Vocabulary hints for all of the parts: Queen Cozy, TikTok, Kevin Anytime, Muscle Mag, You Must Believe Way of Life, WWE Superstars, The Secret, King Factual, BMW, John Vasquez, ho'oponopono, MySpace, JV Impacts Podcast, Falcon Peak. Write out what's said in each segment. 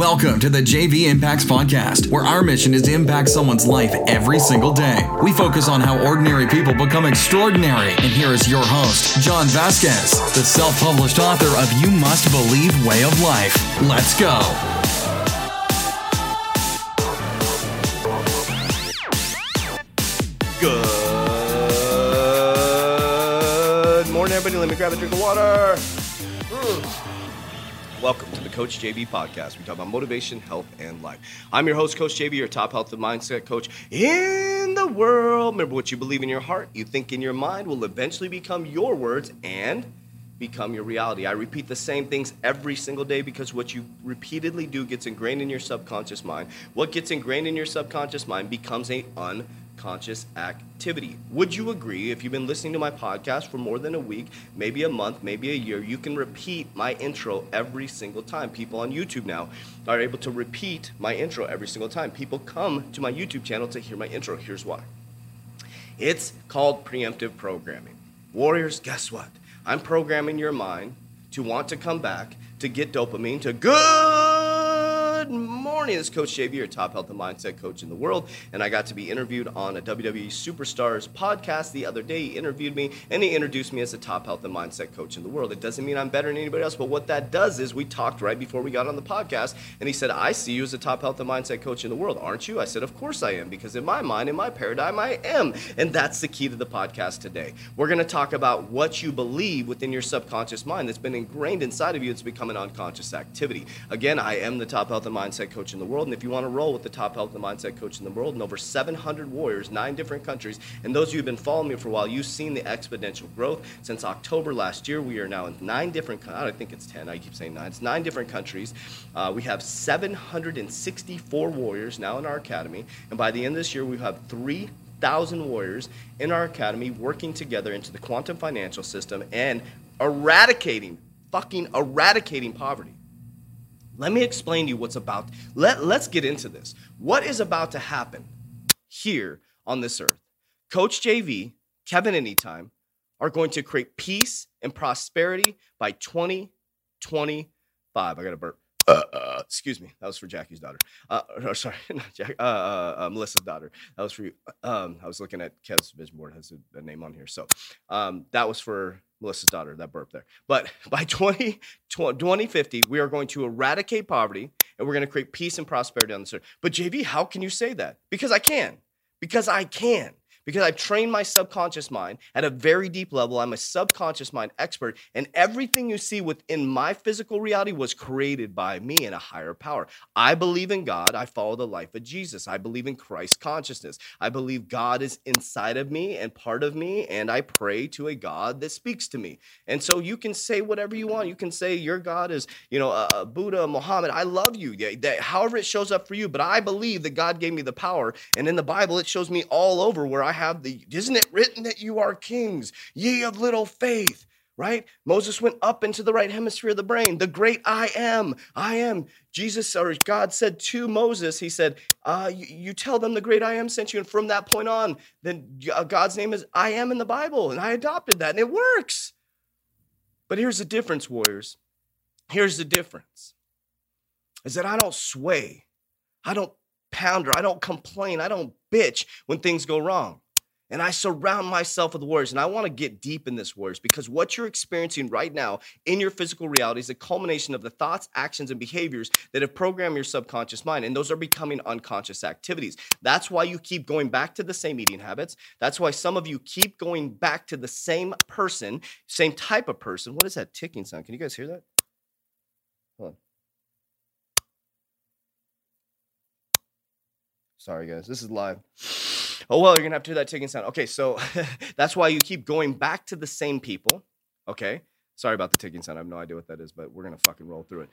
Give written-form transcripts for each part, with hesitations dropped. Welcome to the JV Impacts Podcast, where our mission is to impact someone's life every single day. We focus on how ordinary people become extraordinary. And here is your host, John Vasquez, the self-published author of You Must Believe Way of Life. Let's go. Good morning, everybody. Let me grab a drink of water. Welcome to the Coach JV Podcast. We talk about motivation, health, and life. I'm your host, Coach JV, your top health and mindset coach in the world. Remember, what you believe in your heart, you think in your mind, will eventually become your words and become your reality. I repeat the same things every single day because what you repeatedly do gets ingrained in your subconscious mind. What gets ingrained in your subconscious mind becomes an unconscious activity. Would you agree, if you've been listening to my podcast for more than a week, maybe a month, maybe a year, you can repeat my intro every single time. People on YouTube now are able to repeat my intro every single time. People come to my YouTube channel to hear my intro. Here's why. It's called preemptive programming. Warriors, guess what? I'm programming your mind to want to come back, to get dopamine, to Good morning, this is Coach JV, your top health and mindset coach in the world, and I got to be interviewed on a WWE Superstars podcast the other day. He interviewed me, and he introduced me as the top health and mindset coach in the world. It doesn't mean I'm better than anybody else, but what that does is we talked right before we got on the podcast, and he said, I see you as the top health and mindset coach in the world, aren't you? I said, of course I am, because in my mind, in my paradigm, I am, and that's the key to the podcast today. We're going to talk about what you believe within your subconscious mind that's been ingrained inside of you. It's become an unconscious activity. Again, I am the top health and mindset coach in the world, and if you want to roll with the top health and mindset coach in the world and over 700 warriors, 9 different countries, and those of you who've been following me for a while, you've seen the exponential growth. Since October last year, we are now in 9 different, I think it's 10, I keep saying 9, it's 9 different countries. We have 764 warriors now in our academy, and by the end of this year, we have 3,000 warriors in our academy working together into the quantum financial system and eradicating poverty. Let me explain to you what's about. Let's get into this. What is about to happen here on this earth? Coach JV, Kevin Anytime, are going to create peace and prosperity by 2025. I got a burp. Excuse me. That was for Jackie's daughter. Sorry, not Jack. Melissa's daughter. That was for you. I was looking at Kev's vision board. It has a name on here. So that was for Melissa's daughter, that burp there. But by 2050, we are going to eradicate poverty, and we're going to create peace and prosperity on this earth. But JV, how can you say that? Because I can. Because I can. Because I've trained my subconscious mind at a very deep level. I'm a subconscious mind expert, and everything you see within my physical reality was created by me in a higher power. I believe in God. I follow the life of Jesus. I believe in Christ consciousness. I believe God is inside of me and part of me, and I pray to a God that speaks to me. And so you can say whatever you want. You can say your God is, Buddha, Muhammad. I love you. However it shows up for you, but I believe that God gave me the power, and in the Bible, it shows me all over where I have isn't it written that you are kings, ye of little faith, right? Moses went up into the right hemisphere of the brain, the great I am. Jesus or God said to Moses, he said, you tell them the great I am sent you. And from that point on, then God's name is I am in the Bible. And I adopted that and it works. But here's the difference, warriors. Here's the difference is that I don't sway. I don't pounder. I don't complain. I don't bitch when things go wrong. And I surround myself with warriors. And I want to get deep in this, warriors, because what you're experiencing right now in your physical reality is a culmination of the thoughts, actions, and behaviors that have programmed your subconscious mind. And those are becoming unconscious activities. That's why you keep going back to the same eating habits. That's why some of you keep going back to the same person, same type of person. What is that ticking sound? Can you guys hear that? Hold on. Sorry, guys. This is live. Oh, well, you're going to have to hear that ticking sound. Okay, so that's why you keep going back to the same people. Okay? Sorry about the ticking sound. I have no idea what that is, but we're going to fucking roll through it.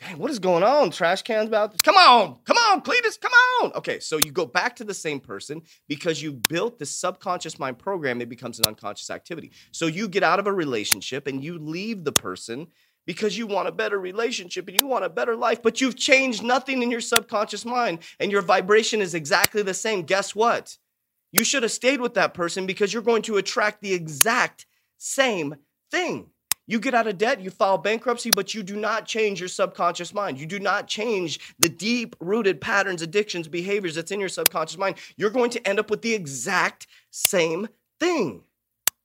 Dang, what is going on? Trash cans about this? Come on, Cletus, come on. Okay, so you go back to the same person because you built the subconscious mind program. It becomes an unconscious activity. So you get out of a relationship and you leave the person because you want a better relationship and you want a better life, but you've changed nothing in your subconscious mind and your vibration is exactly the same. Guess what? You should have stayed with that person because you're going to attract the exact same thing. You get out of debt, you file bankruptcy, but you do not change your subconscious mind. You do not change the deep-rooted patterns, addictions, behaviors that's in your subconscious mind. You're going to end up with the exact same thing.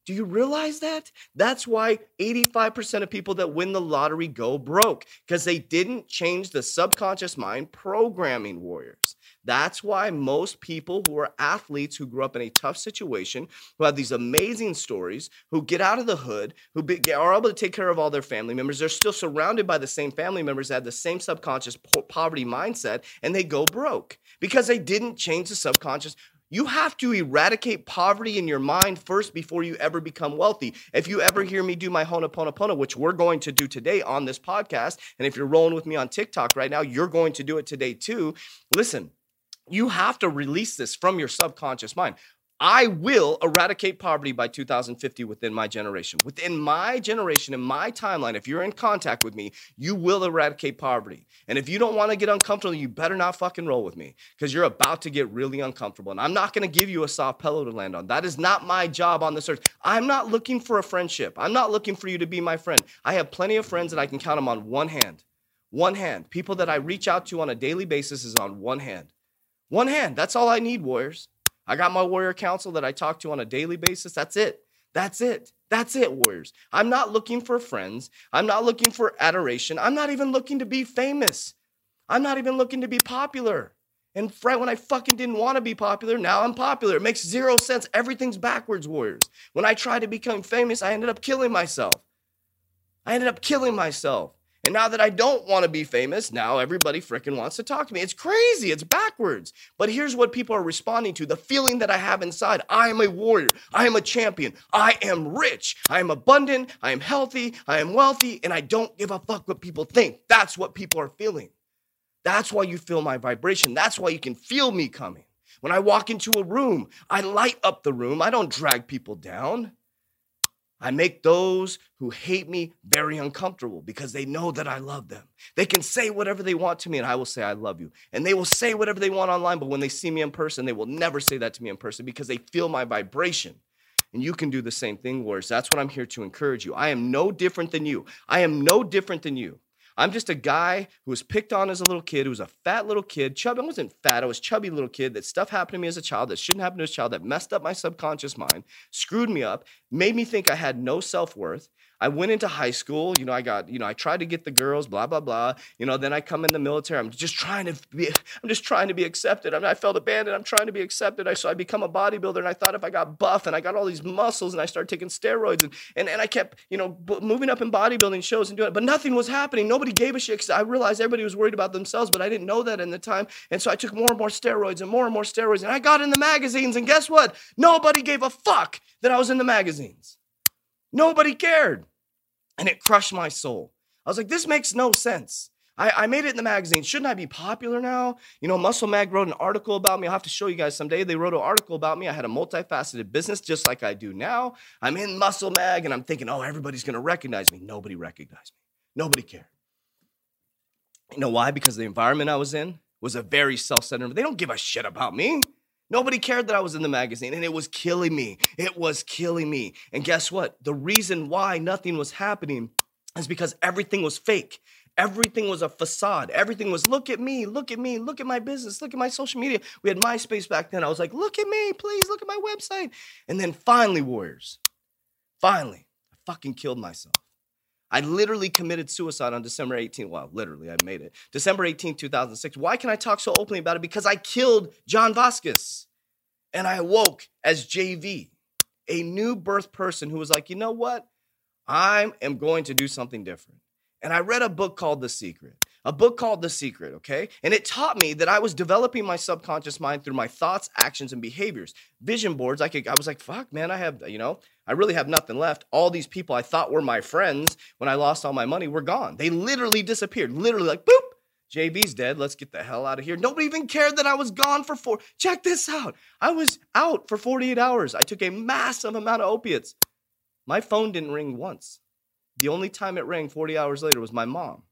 Do you realize that? That's why 85% of people that win the lottery go broke, because they didn't change the subconscious mind programming, warriors. That's why most people who are athletes, who grew up in a tough situation, who have these amazing stories, who get out of the hood, who are able to take care of all their family members, they're still surrounded by the same family members that have the same subconscious poverty mindset, and they go broke because they didn't change the subconscious. You have to eradicate poverty in your mind first before you ever become wealthy. If you ever hear me do my ho'oponopono, which we're going to do today on this podcast, and if you're rolling with me on TikTok right now, you're going to do it today too. Listen, you have to release this from your subconscious mind. I will eradicate poverty by 2050 within my generation. Within my generation, in my timeline, if you're in contact with me, you will eradicate poverty. And if you don't want to get uncomfortable, you better not fucking roll with me, because you're about to get really uncomfortable. And I'm not going to give you a soft pillow to land on. That is not my job on this earth. I'm not looking for a friendship. I'm not looking for you to be my friend. I have plenty of friends that I can count them on one hand. One hand. People that I reach out to on a daily basis is on one hand. One hand. That's all I need, warriors. I got my warrior council that I talk to on a daily basis. That's it. That's it. That's it, warriors. I'm not looking for friends. I'm not looking for adoration. I'm not even looking to be famous. I'm not even looking to be popular. And right when I fucking didn't want to be popular, now I'm popular. It makes zero sense. Everything's backwards, warriors. When I tried to become famous, I ended up killing myself. And now that I don't want to be famous, now everybody freaking wants to talk to me. It's crazy. It's backwards. But here's what people are responding to. The feeling that I have inside. I am a warrior. I am a champion. I am rich. I am abundant. I am healthy. I am wealthy. And I don't give a fuck what people think. That's what people are feeling. That's why you feel my vibration. That's why you can feel me coming. When I walk into a room, I light up the room. I don't drag people down. I make those who hate me very uncomfortable because they know that I love them. They can say whatever they want to me and I will say, I love you. And they will say whatever they want online, but when they see me in person, they will never say that to me in person because they feel my vibration. And you can do the same thing, warriors. That's what I'm here to encourage you. I am no different than you. I'm just a guy who was picked on as a little kid, who was a fat little kid. Chubby. I wasn't fat. I was chubby little kid. That stuff happened to me as a child that shouldn't happen to a child, that messed up my subconscious mind, screwed me up, made me think I had no self-worth. I went into high school. I tried to get the girls, blah, blah, blah. Then I come in the military. I'm just trying to be accepted. I felt abandoned. I'm trying to be accepted. So I become a bodybuilder, and I thought if I got buff and I got all these muscles and I started taking steroids and I kept, moving up in bodybuilding shows and doing it, but nothing was happening. Nobody gave a shit because I realized everybody was worried about themselves, but I didn't know that in the time. And so I took more and more steroids and I got in the magazines, and guess what? Nobody gave a fuck that I was in the magazines. Nobody cared. And it crushed my soul. I was like, this makes no sense. I made it in the magazine. Shouldn't I be popular now? Muscle Mag wrote an article about me. I'll have to show you guys someday. They wrote an article about me. I had a multifaceted business just like I do now. I'm in Muscle Mag and I'm thinking, oh, everybody's going to recognize me. Nobody recognized me. Nobody cared. You know why? Because the environment I was in was a very self-centered. They don't give a shit about me. Nobody cared that I was in the magazine, and it was killing me. And guess what? The reason why nothing was happening is because everything was fake. Everything was a facade. Everything was, look at me, look at my business, look at my social media. We had MySpace back then. I was like, look at me, please, look at my website. And then finally, warriors, I fucking killed myself. I literally committed suicide on December 18th. Well, literally, I made it. December 18th, 2006. Why can I talk so openly about it? Because I killed John Vasquez. And I awoke as JV, a new birth person who was like, you know what? I am going to do something different. And I read a book called The Secret. Okay? And it taught me that I was developing my subconscious mind through my thoughts, actions, and behaviors. Vision boards, I was like, fuck, man, I really have nothing left. All these people I thought were my friends when I lost all my money were gone. They literally disappeared. Literally like, boop, JV's dead. Let's get the hell out of here. Nobody even cared that I was gone for Check this out. I was out for 48 hours. I took a massive amount of opiates. My phone didn't ring once. The only time it rang 40 hours later was my mom.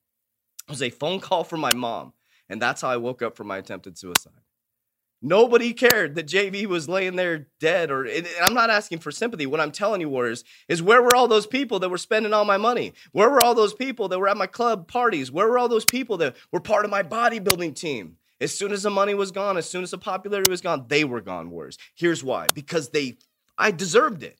It was a phone call from my mom, and that's how I woke up from my attempted suicide. Nobody cared that JV was laying there dead. Or, and I'm not asking for sympathy. What I'm telling you, Warriors, is where were all those people that were spending all my money? Where were all those people that were at my club parties? Where were all those people that were part of my bodybuilding team? As soon as the money was gone, as soon as the popularity was gone, they were gone, Warriors. Here's why. Because I deserved it.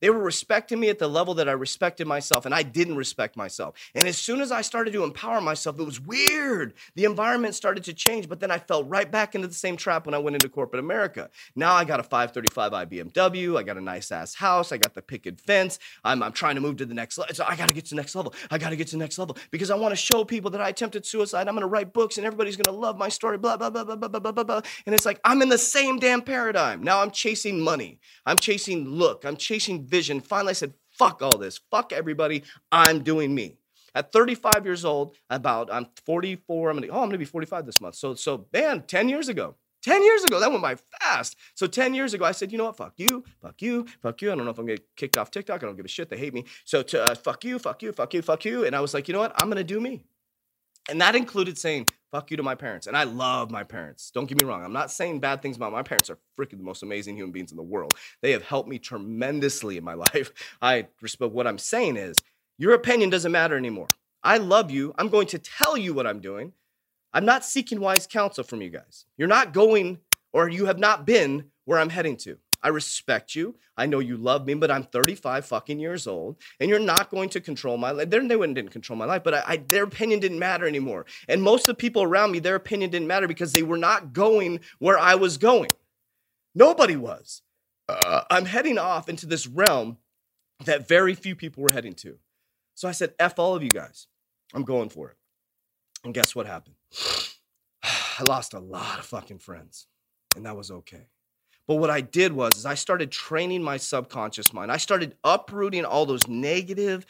They were respecting me at the level that I respected myself, and I didn't respect myself. And as soon as I started to empower myself, it was weird. The environment started to change, but then I fell right back into the same trap when I went into corporate America. Now I got a 535i BMW. I got a nice-ass house. I got the picket fence. I'm trying to move to the next level. So I got to get to the next level. I got to get to the next level because I want to show people that I attempted suicide. I'm going to write books, and everybody's going to love my story, blah, blah, blah, blah, blah, blah, blah, blah. And it's like I'm in the same damn paradigm. Now I'm chasing money. I'm chasing look. I'm chasing vision. Finally, I said, fuck all this. Fuck everybody. I'm doing me. At 35 years old, I'm 44. I'm going to be 45 this month. So man, 10 years ago. 10 years ago, that went by fast. So 10 years ago, I said, you know what? Fuck you. Fuck you. Fuck you. I don't know if I'm going to get kicked off TikTok. I don't give a shit. They hate me. So fuck you. Fuck you. Fuck you. Fuck you. And I was like, you know what? I'm going to do me. And that included saying, fuck you to my parents. And I love my parents. Don't get me wrong. I'm not saying bad things about my parents. Are freaking the most amazing human beings in the world. They have helped me tremendously in my life. What I'm saying is, your opinion doesn't matter anymore. I love you. I'm going to tell you what I'm doing. I'm not seeking wise counsel from you guys. You're not going, or you have not been where I'm heading to. I respect you. I know you love me, but I'm 35 fucking years old, and you're not going to control my life. They didn't control my life, but their opinion didn't matter anymore. And most of the people around me, their opinion didn't matter because they were not going where I was going. Nobody was. I'm heading off into this realm that very few people were heading to. So I said, F all of you guys. I'm going for it. And guess what happened? I lost a lot of fucking friends, and that was okay. But what I did was I started training my subconscious mind. I started uprooting all those negative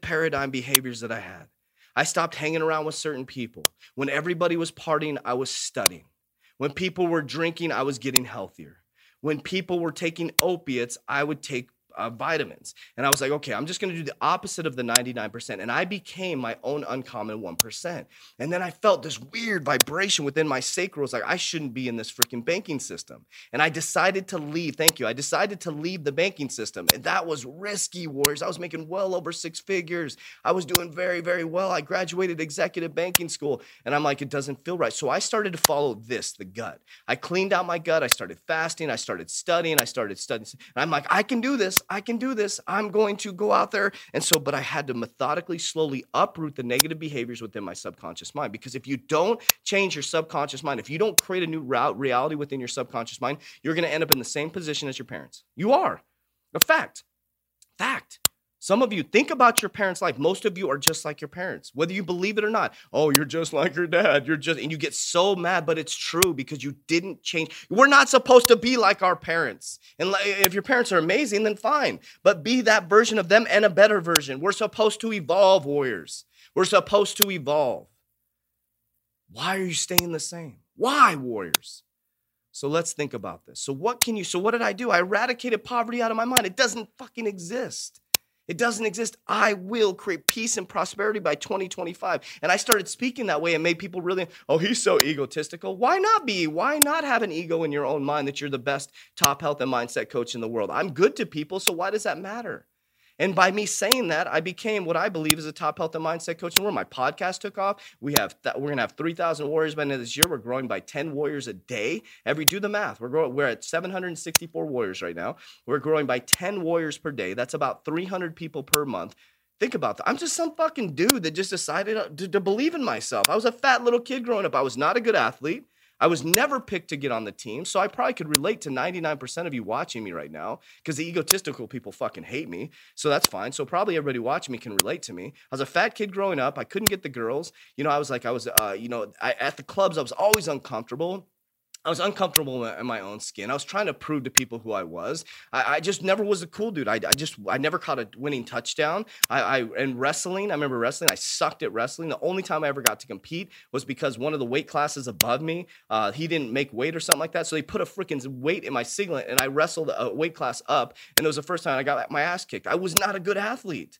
paradigm behaviors that I had. I stopped hanging around with certain people. When everybody was partying, I was studying. When people were drinking, I was getting healthier. When people were taking opiates, I would take vitamins. And I was like, okay, I'm just going to do the opposite of the 99%. And I became my own uncommon 1%. And then I felt this weird vibration within my sacral. It's like, I shouldn't be in this freaking banking system. And I decided to leave. Thank you. I decided to leave the banking system. And that was risky, Warriors. I was making well over 6 figures. I was doing very, very well. I graduated executive banking school. And I'm like, it doesn't feel right. So I started to follow the gut. I cleaned out my gut. I started fasting. I started studying. And I'm like, I can do this. I can do this. I'm going to go out there. And so, but I had to methodically, slowly uproot the negative behaviors within my subconscious mind. Because if you don't change your subconscious mind, if you don't create a new reality within your subconscious mind, you're going to end up in the same position as your parents. You are. A fact. Fact. Some of you think about your parents' life. Most of you are just like your parents, whether you believe it or not. Oh, you're just like your dad. And you get so mad, but it's true because you didn't change. We're not supposed to be like our parents. And if your parents are amazing, then fine. But be that version of them and a better version. We're supposed to evolve, Warriors. We're supposed to evolve. Why are you staying the same? Why, Warriors? So let's think about this. So what did I do? I eradicated poverty out of my mind. It doesn't fucking exist. It doesn't exist. I will create peace and prosperity by 2025. And I started speaking that way and made people really, oh, he's so egotistical. Why not be? Why not have an ego in your own mind that you're the best top health and mindset coach in the world? I'm good to people, so why does that matter? And by me saying that, I became what I believe is a top health and mindset coach in the world. My podcast took off. We're going to have 3,000 Warriors by the end of this year. We're growing by 10 Warriors a day. Do the math. We're at 764 Warriors right now. We're growing by 10 Warriors per day. That's about 300 people per month. Think about that. I'm just some fucking dude that just decided to believe in myself. I was a fat little kid growing up. I was not a good athlete. I was never picked to get on the team, so I probably could relate to 99% of you watching me right now because the egotistical people fucking hate me, so that's fine. So probably everybody watching me can relate to me. I was a fat kid growing up. I couldn't get the girls. At the clubs, I was always uncomfortable. I was uncomfortable in my own skin. I was trying to prove to people who I was. I just never was a cool dude. I never caught a winning touchdown. I remember wrestling. I sucked at wrestling. The only time I ever got to compete was because one of the weight classes above me, he didn't make weight or something like that. So they put a freaking weight in my singlet, and I wrestled a weight class up. And it was the first time I got my ass kicked. I was not a good athlete.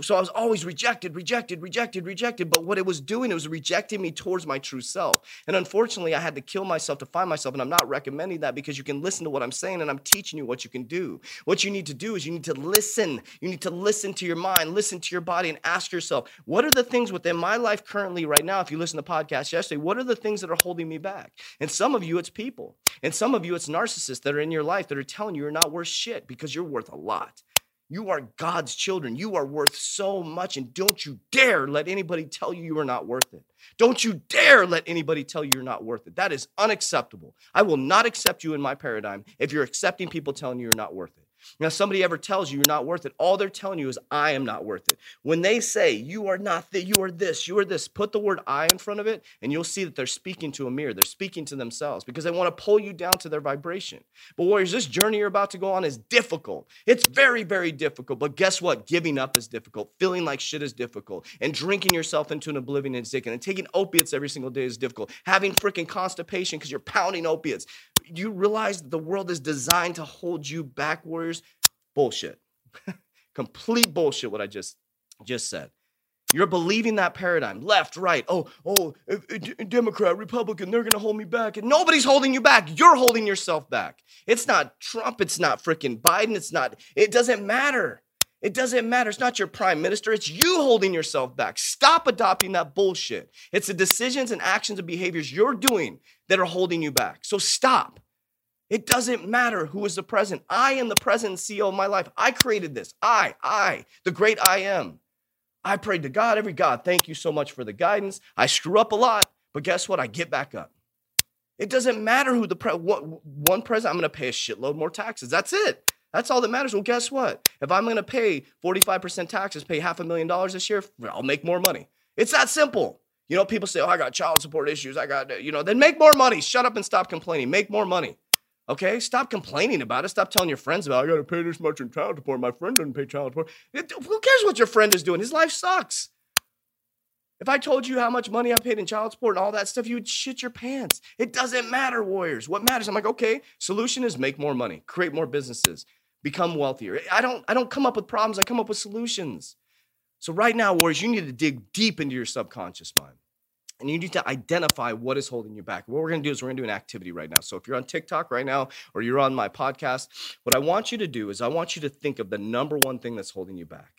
So I was always rejected. But what it was doing, it was rejecting me towards my true self. And unfortunately, I had to kill myself to find myself. And I'm not recommending that, because you can listen to what I'm saying and I'm teaching you what you can do. What you need to do is you need to listen. You need to listen to your mind, listen to your body, and ask yourself, what are the things within my life currently right now? If you listen to the podcast yesterday, what are the things that are holding me back? And some of you, it's people. And some of you, it's narcissists that are in your life that are telling you you're not worth shit, because you're worth a lot. You are God's children. You are worth so much. And don't you dare let anybody tell you you are not worth it. Don't you dare let anybody tell you you're not worth it. That is unacceptable. I will not accept you in my paradigm if you're accepting people telling you you're not worth it. Now, if somebody ever tells you you're not worth it, all they're telling you is, I am not worth it. When they say you are not that, you are this, put the word I in front of it, and you'll see that they're speaking to a mirror. They're speaking to themselves, because they want to pull you down to their vibration. But warriors, this journey you're about to go on is difficult. It's very, very difficult. But guess what? Giving up is difficult. Feeling like shit is difficult. And drinking yourself into an oblivion is difficult. And taking opiates every single day is difficult. Having freaking constipation because you're pounding opiates. You realize the world is designed to hold you back, warriors? Bullshit. Complete bullshit, what I just said. You're believing that paradigm, left, right. Democrat, Republican, they're going to hold me back. And nobody's holding you back. You're holding yourself back. It's not Trump. It's not freaking Biden. It doesn't matter. It doesn't matter. It's not your prime minister. It's you holding yourself back. Stop adopting that bullshit. It's the decisions and actions and behaviors you're doing that are holding you back. So stop. It doesn't matter who is the president. I am the president and CEO of my life. I created this. I, the great I am. I prayed to God, every God, thank you so much for the guidance. I screw up a lot, but guess what? I get back up. It doesn't matter who one president, I'm going to pay a shitload more taxes. That's it. That's all that matters. Well, guess what? If I'm going to pay 45% taxes, pay $500,000 this year, I'll make more money. It's that simple. You know, people say, oh, I got child support issues. I got, then make more money. Shut up and stop complaining. Make more money. Okay? Stop complaining about it. Stop telling your friends about it. I got to pay this much in child support. My friend doesn't pay child support. Who cares what your friend is doing? His life sucks. If I told you how much money I paid in child support and all that stuff, you would shit your pants. It doesn't matter, warriors. What matters? I'm like, okay, solution is make more money, create more businesses, become wealthier. I don't come up with problems. I come up with solutions. So right now, warriors, you need to dig deep into your subconscious mind. And you need to identify what is holding you back. What we're going to do is we're going to do an activity right now. So if you're on TikTok right now or you're on my podcast, what I want you to do is I want you to think of the number one thing that's holding you back.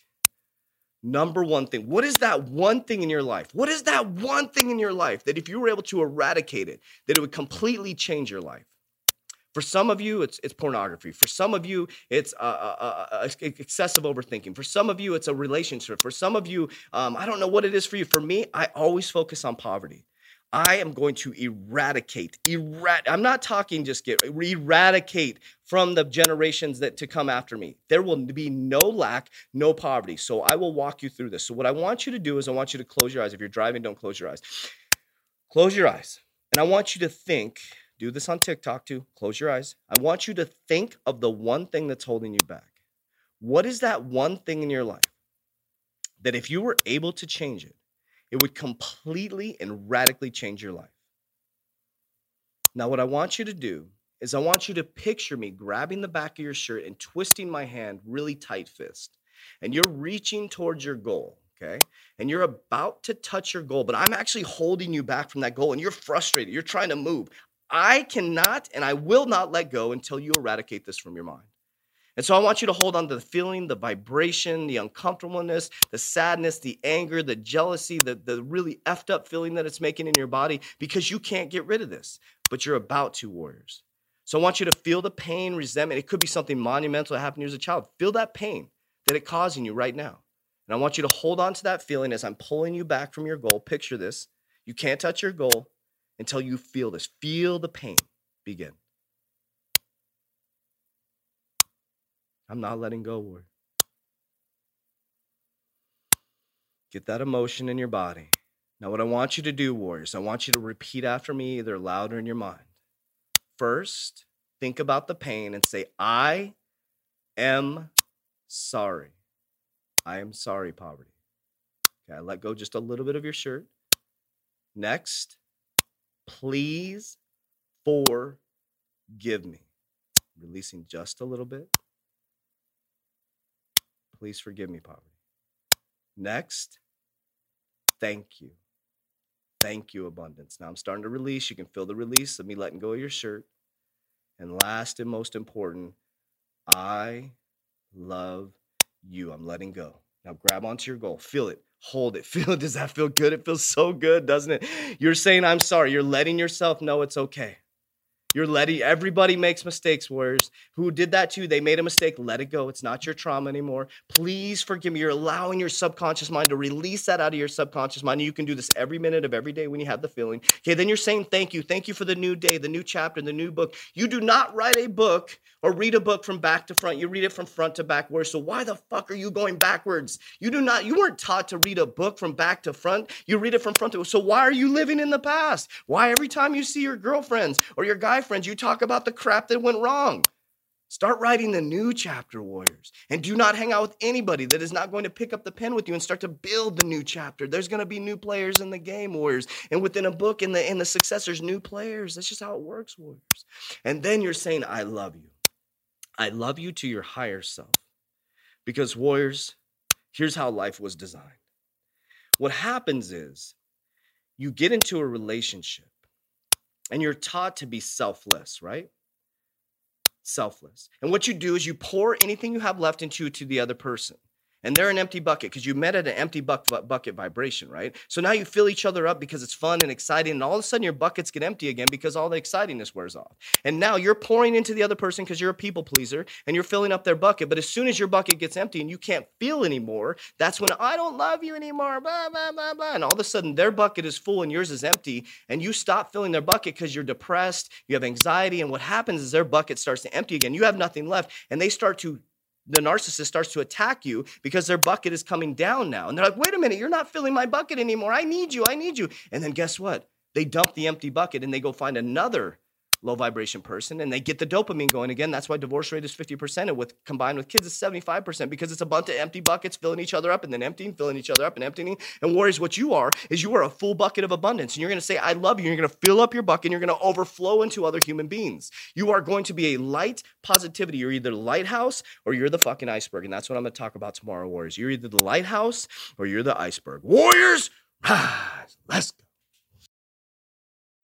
Number one thing. What is that one thing in your life? What is that one thing in your life that if you were able to eradicate it, that it would completely change your life? For some of you, it's pornography. For some of you, it's excessive overthinking. For some of you, it's a relationship. For some of you, I don't know what it is for you. For me, I always focus on poverty. I am going to eradicate from the generations that to come after me. There will be no lack, no poverty. So I will walk you through this. So what I want you to do is I want you to close your eyes. If you're driving, don't close your eyes. Close your eyes. And I want you to think. Do this on TikTok too. Close your eyes. I want you to think of the one thing that's holding you back. What is that one thing in your life that if you were able to change it, it would completely and radically change your life? Now, what I want you to do is I want you to picture me grabbing the back of your shirt and twisting my hand really tight fist. And you're reaching towards your goal. Okay. And you're about to touch your goal, but I'm actually holding you back from that goal. And you're frustrated. You're trying to move. I cannot and I will not let go until you eradicate this from your mind. And so I want you to hold on to the feeling, the vibration, the uncomfortableness, the sadness, the anger, the jealousy, the really effed up feeling that it's making in your body, because you can't get rid of this, but you're about to, warriors. So I want you to feel the pain, resentment. It could be something monumental that happened to you as a child. Feel that pain that it's causing you right now. And I want you to hold on to that feeling as I'm pulling you back from your goal. Picture this. You can't touch your goal until you feel this. Feel the pain. Begin. I'm not letting go, warrior. Get that emotion in your body. Now, what I want you to do, warriors, I want you to repeat after me, either loud or in your mind. First, think about the pain and say, I am sorry. I am sorry, poverty. Okay, let go just a little bit of your shirt. Next, please forgive me. Releasing just a little bit. Please forgive me, poverty. Next, thank you. Thank you, abundance. Now I'm starting to release. You can feel the release of me letting go of your shirt. And last and most important, I love you. I'm letting go. Now grab onto your goal. Feel it. Hold it. Feel it. Does that feel good? It feels so good, doesn't it? You're saying, I'm sorry. You're letting yourself know it's okay. You're letting, everybody makes mistakes, warriors. Who did that to you? They made a mistake. Let it go. It's not your trauma anymore. Please forgive me. You're allowing your subconscious mind to release that out of your subconscious mind. You can do this every minute of every day when you have the feeling. Okay, then you're saying thank you. Thank you for the new day, the new chapter, the new book. You do not write a book or read a book from back to front. You read it from front to back, warriors. So why the fuck are you going backwards? You weren't taught to read a book from back to front. You read it from front to back. So why are you living in the past? Why every time you see your girlfriends or your guy friends, you talk about the crap that went wrong? Start writing the new chapter, warriors, and do not hang out with anybody that is not going to pick up the pen with you and start to build the new chapter. There's going to be new players in the game, warriors, and within a book in the successors, new players. That's just how it works, warriors. And then you're saying, I love you. I love you to your higher self, because warriors, here's how life was designed. What happens is you get into a relationship, and you're taught to be selfless, right? Selfless. And what you do is you pour anything you have left into to the other person. And they're an empty bucket because you met at an empty bucket vibration, right? So now you fill each other up because it's fun and exciting. And all of a sudden your buckets get empty again because all the excitingness wears off. And now you're pouring into the other person because you're a people pleaser and you're filling up their bucket. But as soon as your bucket gets empty and you can't feel anymore, that's when I don't love you anymore, blah, blah, blah, blah. And all of a sudden their bucket is full and yours is empty. And you stop filling their bucket because you're depressed, you have anxiety. And what happens is their bucket starts to empty again. You have nothing left. And the narcissist starts to attack you because their bucket is coming down now. And they're like, wait a minute, you're not filling my bucket anymore. I need you. And then guess what? They dump the empty bucket and they go find another low vibration person and they get the dopamine going again. That's why divorce rate is 50% and combined with kids is 75% because it's a bunch of empty buckets filling each other up and then emptying, filling each other up and emptying. And warriors, what you are is you are a full bucket of abundance, and you're going to say, I love you. You're going to fill up your bucket and you're going to overflow into other human beings. You are going to be a light positivity. You're either lighthouse or you're the fucking iceberg. And that's what I'm going to talk about tomorrow, warriors. You're either the lighthouse or you're the iceberg. Warriors, rise. Let's go.